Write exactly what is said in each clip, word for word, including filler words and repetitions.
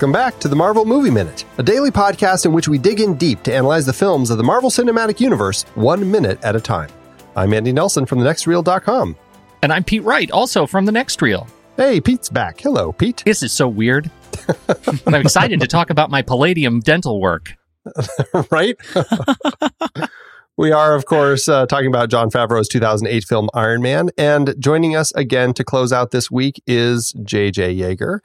Welcome back to the Marvel Movie Minute, a daily podcast in which we dig in deep to analyze the films of the Marvel Cinematic Universe one minute at a time. I'm Andy Nelson from the next reel dot com. And I'm Pete Wright, also from The Next Reel. Hey, Pete's back. Hello, Pete. This is so weird. I'm excited to talk about my palladium dental work. Right? We are, of course, uh, talking about Jon Favreau's two thousand eight film Iron Man. And joining us again to close out this week is J J Yeager.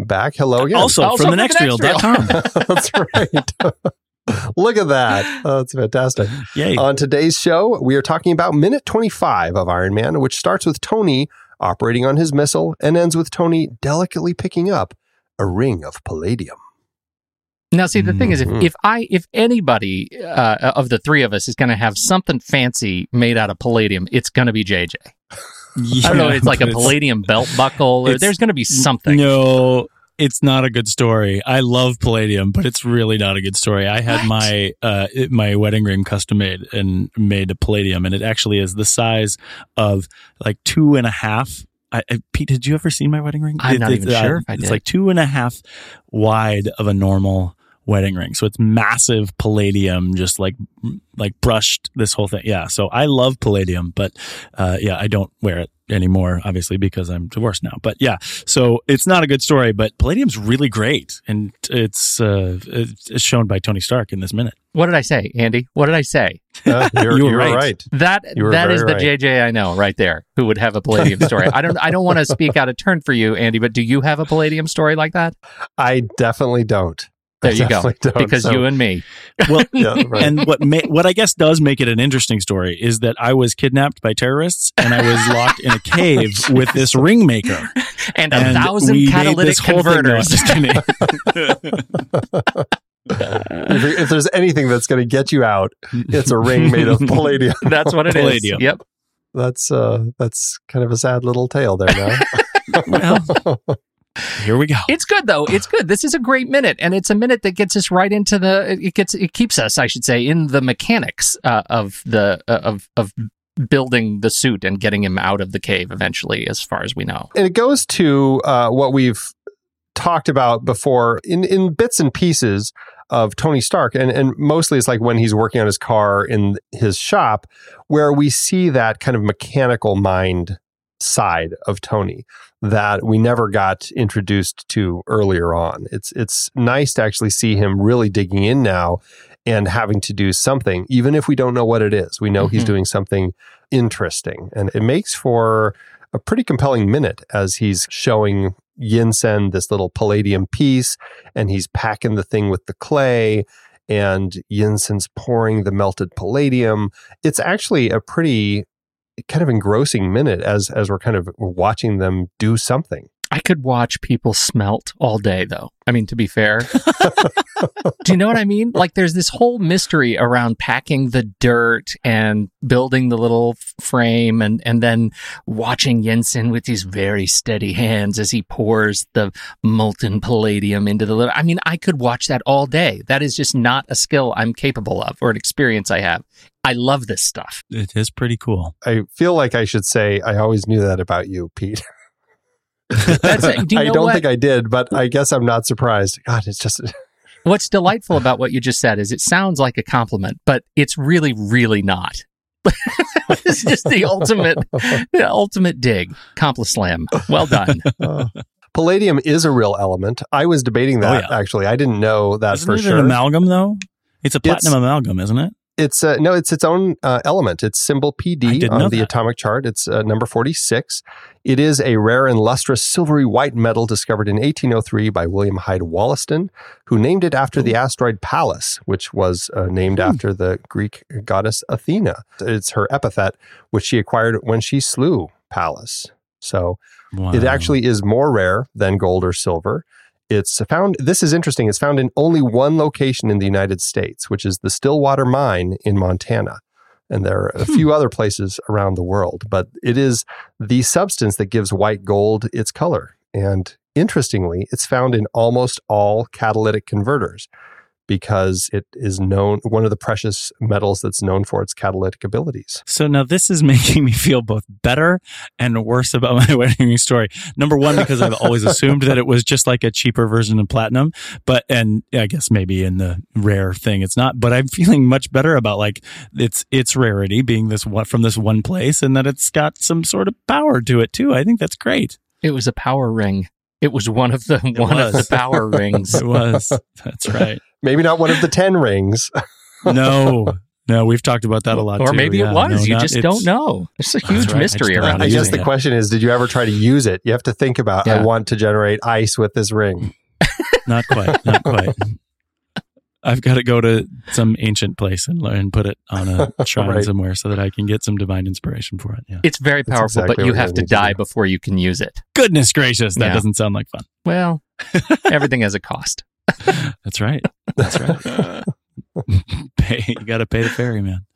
Back. Hello again. Also, also from, from the next reel dot com. That's right. Look at that. Oh, that's fantastic. Yay. On today's show, we are talking about minute twenty-five of Iron Man, which starts with Tony operating on his missile and ends with Tony delicately picking up a ring of palladium. Now, see, the thing is, if, if I, if anybody uh, of the three of us is going to have something fancy made out of palladium, it's going to be J J. Yeah, I don't know, it's like a palladium belt buckle, or there's going to be something. No, it's not a good story. I love palladium, but it's really not a good story. I had what? my uh, my wedding ring custom made and made of palladium, and it actually is the size of like two and a half. I, I, Pete, did you ever see my wedding ring? I'm it, not even uh, sure. I it's did. Like two and a half wide of a normal wedding ring. So it's massive palladium, just like like brushed, this whole thing. Yeah. So I love palladium, but uh, yeah, I don't wear it anymore, obviously, because I'm divorced now. But yeah, so it's not a good story, but palladium's really great. And it's, uh, it's shown by Tony Stark in this minute. What did I say, Andy? What did I say? Uh, you're, you were right. right. That that is the right. J J I know right there who would have a palladium story. I don't I don't want to speak out of turn for you, Andy, but do you have a palladium story like that? I definitely don't. There you go, because so. you and me. Well, yeah, right. And what ma- what I guess does make it an interesting story is that I was kidnapped by terrorists and I was locked in a cave with this ring maker and a and thousand catalytic converters. if, if there's anything that's going to get you out, it's a ring made of palladium. That's what it palladium. is. Yep. That's uh, that's kind of a sad little tale there now. Well. Here we go. It's good, though. It's good. This is a great minute, and it's a minute that gets us right into the. It gets. It keeps us, I should say, in the mechanics uh, of the uh, of of building the suit and getting him out of the cave eventually, as far as we know. And it goes to uh, what we've talked about before in in bits and pieces of Tony Stark, and and mostly it's like when he's working on his car in his shop, where we see that kind of mechanical mind side of Tony that we never got introduced to earlier on. It's it's nice to actually see him really digging in now and having to do something, even if we don't know what it is. We know mm-hmm. he's doing something interesting, and it makes for a pretty compelling minute as he's showing Yinsen this little palladium piece, and he's packing the thing with the clay, and Yinsen's pouring the melted palladium. It's actually a pretty kind of engrossing minute as as we're kind of watching them do something. I could watch people smelt all day, though. I mean, to be fair. Do you know what I mean? Like, there's this whole mystery around packing the dirt and building the little frame and, and then watching Yinsen with these very steady hands as he pours the molten palladium into the little... I mean, I could watch that all day. That is just not a skill I'm capable of or an experience I have. I love this stuff. It is pretty cool. I feel like I should say I always knew that about you, Pete. That's it. Do you know I don't what? think I did, but I guess I'm not surprised. God, it's just... What's delightful about what you just said is it sounds like a compliment, but it's really, really not. It's just the ultimate, the ultimate dig. Compla slam. Well done. Uh, palladium is a real element. I was debating that, oh, yeah. actually. I didn't know that Isn't for it sure. Is it an amalgam, though? It's a platinum it's, amalgam, isn't it? It's uh, no, it's its own uh, element. It's symbol P D on the that. atomic chart. It's uh, number forty-six. It is a rare and lustrous silvery white metal discovered in eighteen oh three by William Hyde Wollaston, who named it after the asteroid Pallas, which was uh, named hmm. after the Greek goddess Athena. It's her epithet, which she acquired when she slew Pallas. So wow. It actually is more rare than gold or silver. It's found, this is interesting, it's found in only one location in the United States, which is the Stillwater Mine in Montana. And there are a hmm. few other places around the world, but it is the substance that gives white gold its color. And interestingly, it's found in almost all catalytic converters. because it is known, one of the precious metals that's known for its catalytic abilities. So now this is making me feel both better and worse about my wedding story. Number one, because I've always assumed that it was just like a cheaper version of platinum, but, and I guess maybe in the rare thing it's not, but I'm feeling much better about like its its rarity being this one from this one place and that it's got some sort of power to it too. I think that's great. It was a power ring. It was one of the it one was. of the power rings. It was. That's right. Maybe not one of the ten rings. no, no, we've talked about that a lot. Or too. maybe yeah, it was. No, you not, just don't know. It's a huge right. mystery I around. I guess the it. question is: did you ever try to use it? You have to think about. Yeah. I want to generate ice with this ring. Not quite. Not quite. I've got to go to some ancient place and and put it on a shrine right. somewhere so that I can get some divine inspiration for it. Yeah. It's very powerful, exactly but you have to die to before you can use it. Goodness gracious, that yeah. doesn't sound like fun. Well, everything has a cost. That's right. That's right. pay, you got to pay the ferryman.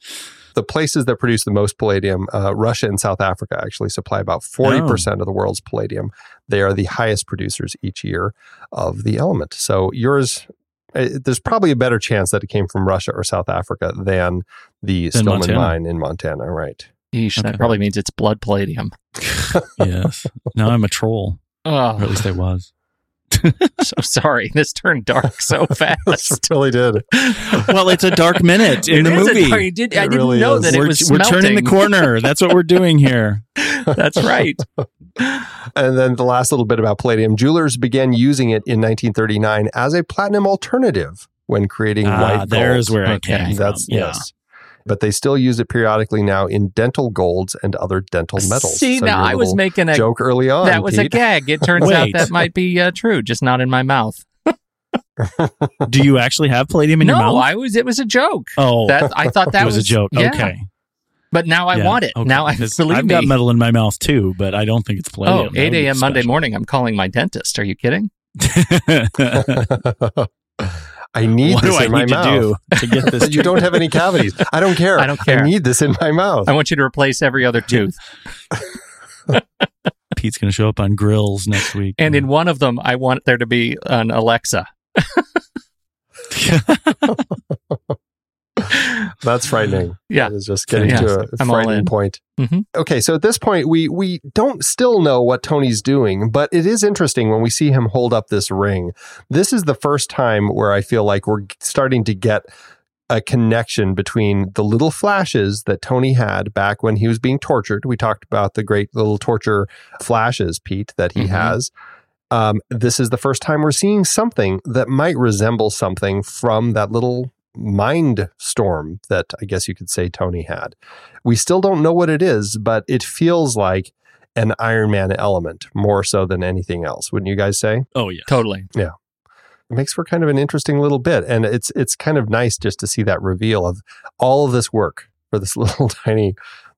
The places that produce the most palladium, uh, Russia and South Africa actually supply about forty percent oh. of the world's palladium. They are the highest producers each year of the element. So yours... There's probably a better chance that it came from Russia or South Africa than the Stillwater Mine in Montana, right? Yeesh, okay. That probably means it's blood palladium. Yes. Now I'm a troll. Oh. Or at least I was. So sorry. This turned dark so fast. This really did. Well, it's a dark minute in the movie. Dark, did, I didn't really know is. that we're, it was We're smelting. turning the corner. That's what we're doing here. That's right. And then the last little bit about palladium. Jewelers began using it in nineteen thirty-nine as a platinum alternative when creating ah, white gold. There's where I okay. came That's from. Yeah. Yes. But they still use it periodically now in dental golds and other dental metals. See, so now I was making a joke early on. That was Pete. a gag. It turns out that might be uh, true, just not in my mouth. Do you actually have palladium in no, your mouth? No, I was. It was a joke. Oh, that, I thought that it was, was a joke. Yeah. Okay, but now I yeah, want it. Okay. Now I believe I've got me. metal in my mouth too, but I don't think it's palladium. Oh, eight a.m. Monday morning, I'm calling my dentist. Are you kidding? I need what this do in I my mouth. To, do to get this you don't have any cavities. I don't care. I don't care. I need this in my mouth. I want you to replace every other tooth. Pete's going to show up on grills next week. And in one of them, I want there to be an Alexa. That's frightening. Yeah. It's just getting yes, to a I'm frightening point. Mm-hmm. Okay, so at this point, we we don't still know what Tony's doing, but it is interesting when we see him hold up this ring. This is the first time where I feel like we're starting to get a connection between the little flashes that Tony had back when he was being tortured. We talked about the great little torture flashes, Pete, that he mm-hmm. has. Um, this is the first time we're seeing something that might resemble something from that little mind storm that I guess you could say Tony had. We still don't know what it is, but it feels like an Iron Man element more so than anything else. Wouldn't you guys say? Oh, yeah. Totally. Yeah. It makes for kind of an interesting little bit. And it's it's kind of nice just to see that reveal of all of this work for this little tiny,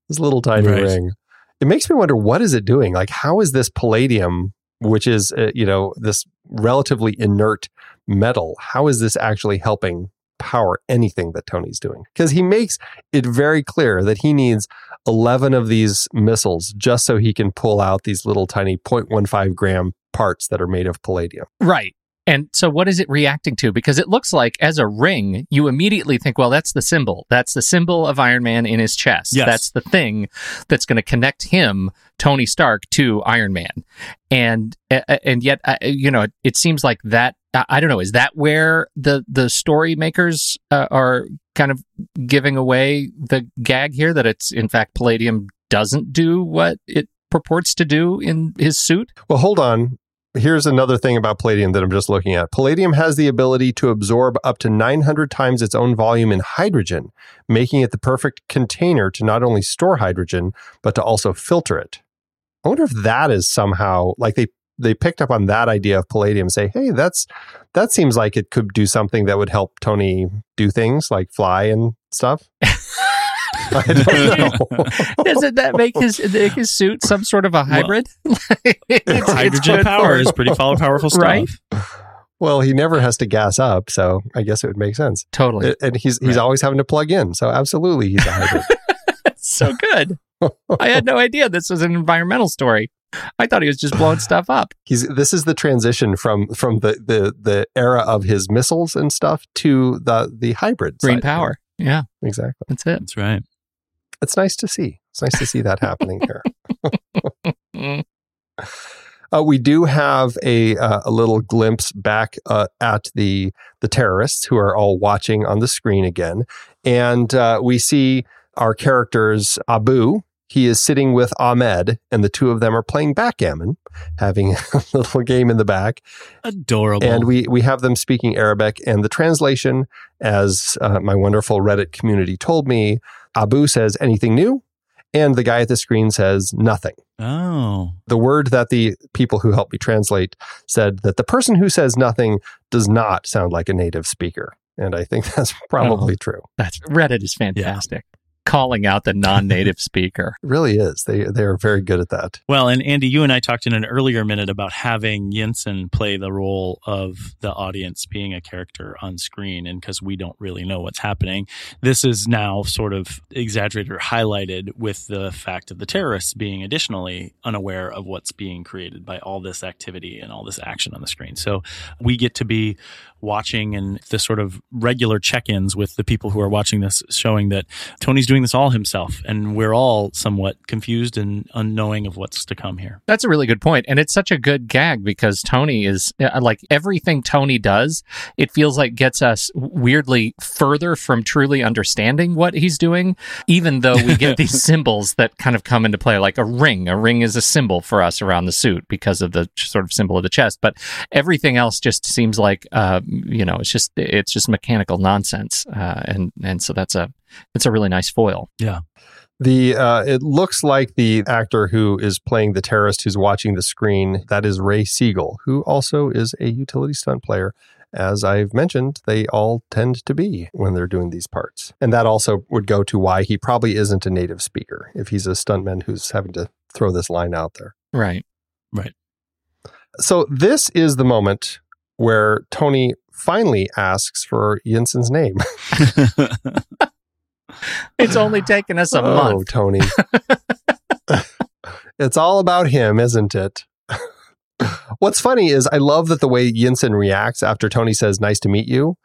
this little tiny right. ring. It makes me wonder, what is it doing? Like, how is this palladium, which is, uh, you know, this relatively inert metal, how is this actually helping power anything that Tony's doing? Because he makes it very clear that he needs eleven of these missiles just so he can pull out these little tiny zero point one five gram parts that are made of palladium. Right. And so what is it reacting to? Because it looks like as a ring, you immediately think, well, that's the symbol. That's the symbol of Iron Man in his chest. Yes. That's the thing that's going to connect him, Tony Stark, to Iron Man. And and yet, you know, it seems like that, I don't know, is that where the, the story makers uh, are kind of giving away the gag here, that it's, in fact, palladium doesn't do what it purports to do in his suit? Well, hold on. Here's another thing about palladium that I'm just looking at. Palladium has the ability to absorb up to nine hundred times its own volume in hydrogen, making it the perfect container to not only store hydrogen, but to also filter it. I wonder if that is somehow, like they they picked up on that idea of palladium, say, hey, that's that seems like it could do something that would help Tony do things like fly and stuff. I don't know. Doesn't that make his his suit some sort of a hybrid? Well, it's, it's hydrogen good. Power is pretty powerful stuff. Right? Well, he never has to gas up, so I guess it would make sense. Totally. It, and he's he's right. always having to plug in, so absolutely he's a hybrid. So good. I had no idea this was an environmental story. I thought he was just blowing stuff up. He's this is the transition from from the the, the era of his missiles and stuff to the the hybrid green side power. Thing. Yeah, exactly. That's it. That's right. It's nice to see. It's nice to see that happening here. Uh, we do have a uh, a little glimpse back uh, at the the terrorists who are all watching on the screen again, and uh, we see our characters Abu. He is sitting with Ahmed, and the two of them are playing backgammon, having a little game in the back. Adorable. And we we have them speaking Arabic, and the translation, as uh, my wonderful Reddit community told me, Abu says, "Anything new?" And the guy at the screen says, "Nothing." Oh. The word that the people who helped me translate said that the person who says nothing does not sound like a native speaker. And I think that's probably oh, true. That's Reddit is fantastic. Yeah. Calling out the non-native speaker. It really is. They, they are very good at that. Well, and Andy, you and I talked in an earlier minute about having Yinsen play the role of the audience being a character on screen, and because we don't really know what's happening, this is now sort of exaggerated or highlighted with the fact of the terrorists being additionally unaware of what's being created by all this activity and all this action on the screen. So we get to be watching and the sort of regular check-ins with the people who are watching this, showing that Tony's doing Doing this all himself, and we're all somewhat confused and unknowing of what's to come here. That's a really good point, and it's such a good gag because Tony is like everything Tony does, it feels like gets us weirdly further from truly understanding what he's doing, even though we get these symbols that kind of come into play, like a ring. A ring is a symbol for us around the suit because of the sort of symbol of the chest, but everything else just seems like uh, you know, it's just it's just mechanical nonsense, uh, and and so that's a It's a really nice foil. Yeah. The uh, it looks like the actor who is playing the terrorist who's watching the screen, that is Ray Siegel, who also is a utility stunt player. As I've mentioned, they all tend to be when they're doing these parts. And that also would go to why he probably isn't a native speaker, if he's a stuntman who's having to throw this line out there. Right. Right. So this is the moment where Tony finally asks for Yinsen's name. It's only taken us a oh, month. Oh, Tony. It's all about him, isn't it? What's funny is I love that the way Yinsen reacts after Tony says, "Nice to meet you."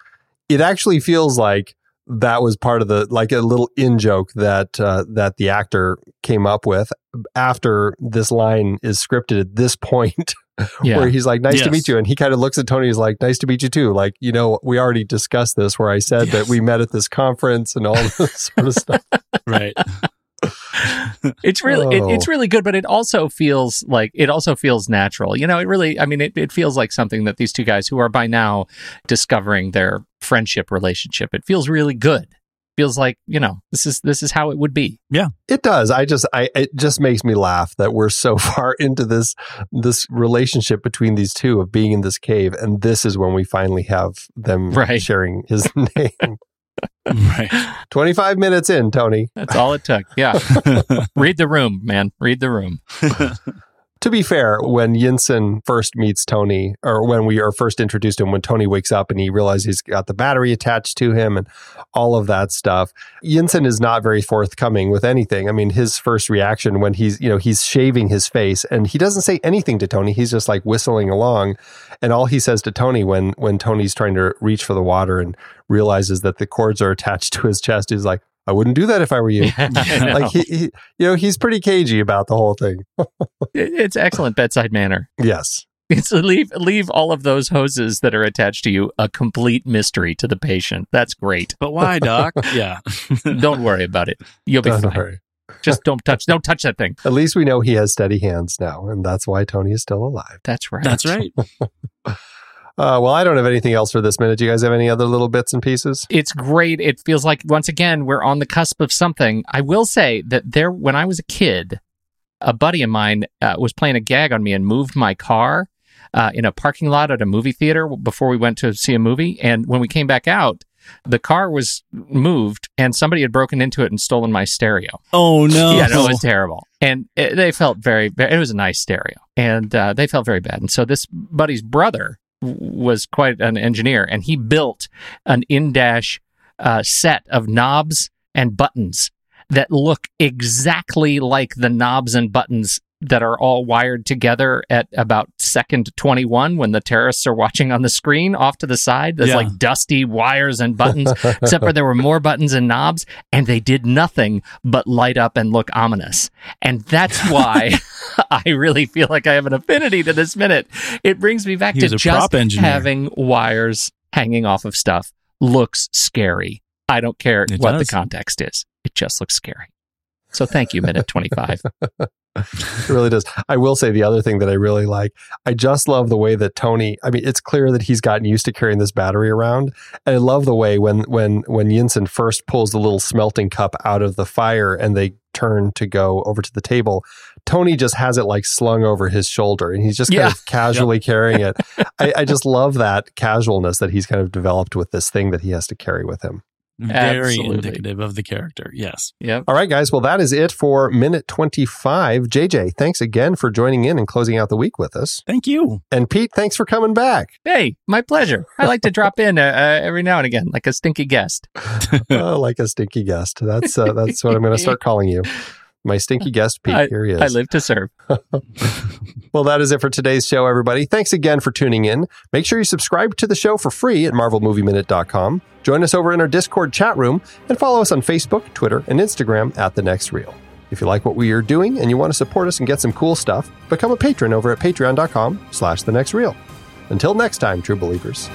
It actually feels like that was part of the, like a little in-joke that uh, that the actor came up with after this line is scripted at this point. Yeah. Where he's like, "Nice yes. to meet you." And he kind of looks at Tony. He's like, "Nice to meet you too." Like, you know, we already discussed this where I said yes. that we met at this conference and all this sort of stuff. Right. It's really, oh. it, it's really good, but it also feels like, it also feels natural. You know, it really, I mean, it, it feels like something that these two guys who are by now discovering their friendship relationship, it feels really good. Feels like, you know, this is this is how it would be. Yeah, it does. I just, I it just makes me laugh that we're so far into this this relationship between these two of being in this cave, and this is when we finally have them right. sharing his name. Right, twenty-five minutes in, Tony. That's all it took. Yeah, read the room, man. Read the room. To be fair, when Yinsen first meets Tony, or when we are first introduced to him, when Tony wakes up and he realizes he's got the battery attached to him and all of that stuff, Yinsen is not very forthcoming with anything. I mean, his first reaction when he's, you know, he's shaving his face and he doesn't say anything to Tony. He's just like whistling along. And all he says to Tony when, when Tony's trying to reach for the water and realizes that the cords are attached to his chest, he's like, "I wouldn't do that if I were you." Yeah, I like he, he, you know, he's pretty cagey about the whole thing. It's excellent bedside manner. Yes, it's leave leave all of those hoses that are attached to you a complete mystery to the patient. That's great. But why, doc? Yeah, don't worry about it. You'll be don't fine. Worry. Just don't touch. Don't touch that thing. At least we know he has steady hands now, and that's why Tony is still alive. That's right. That's right. Uh, well, I don't have anything else for this minute. Do you guys have any other little bits and pieces? It's great. It feels like, once again, we're on the cusp of something. I will say that there, when I was a kid, a buddy of mine uh, was playing a gag on me and moved my car uh, in a parking lot at a movie theater before we went to see a movie. And when we came back out, the car was moved and somebody had broken into it and stolen my stereo. Oh, no. Yeah, no, it was terrible. And it, they felt very, very, it was a nice stereo. And uh, they felt very bad. And so this buddy's brother was quite an engineer, and he built an in-dash uh, set of knobs and buttons that look exactly like the knobs and buttons that are all wired together at about second twenty-one when the terrorists are watching on the screen off to the side. There's yeah. like dusty wires and buttons, except for there were more buttons and knobs, and they did nothing but light up and look ominous. And that's why I really feel like I have an affinity to this minute. It brings me back he to just having wires hanging off of stuff looks scary. I don't care it what does. the context is. It just looks scary. So thank you, Minute twenty-five. It really does. I will say the other thing that I really like, I just love the way that Tony, I mean, it's clear that he's gotten used to carrying this battery around. And I love the way when when when Yinsen first pulls the little smelting cup out of the fire and they turn to go over to the table, Tony just has it like slung over his shoulder and he's just kind yeah. of casually yep. carrying it. I, I just love that casualness that he's kind of developed with this thing that he has to carry with him. Very Absolutely. indicative of the character. Yes. Yep. All right, guys. Well, that is it for Minute twenty-five. J J, thanks again for joining in and closing out the week with us. Thank you. And Pete, thanks for coming back. Hey, my pleasure. I like to drop in uh, every now and again, like a stinky guest. oh, like a stinky guest. That's uh, that's what I'm going to start calling you. My stinky guest, Pete. I, Here he is. I live to serve. Well, that is it for today's show, everybody. Thanks again for tuning in. Make sure you subscribe to the show for free at marvel movie minute dot com. Join us over in our Discord chat room and follow us on Facebook, Twitter, and Instagram at The Next Reel. If you like what we are doing and you want to support us and get some cool stuff, become a patron over at patreon dot com slash The Next Reel. Until next time, true believers.